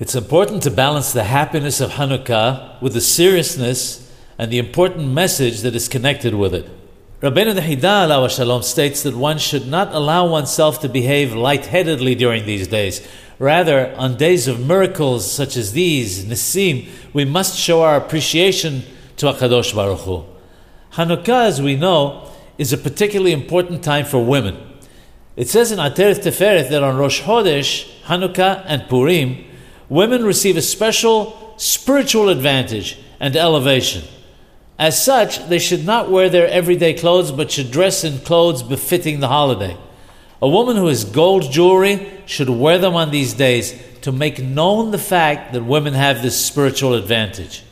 It's important to balance the happiness of Hanukkah with the seriousness and the important message that is connected with it. Rabbeinu Nehida, Allah washalom, states that one should not allow oneself to behave lightheadedly during these days. Rather, on days of miracles such as these, Nisim, we must show our appreciation to HaKadosh Baruch Hu. Hanukkah, as we know, is a particularly important time for women. It says in Aterith Tefereth that on Rosh Hodesh, Hanukkah and Purim, women receive a special spiritual advantage and elevation. As such, they should not wear their everyday clothes, but should dress in clothes befitting the holiday. A woman who has gold jewelry should wear them on these days to make known the fact that women have this spiritual advantage.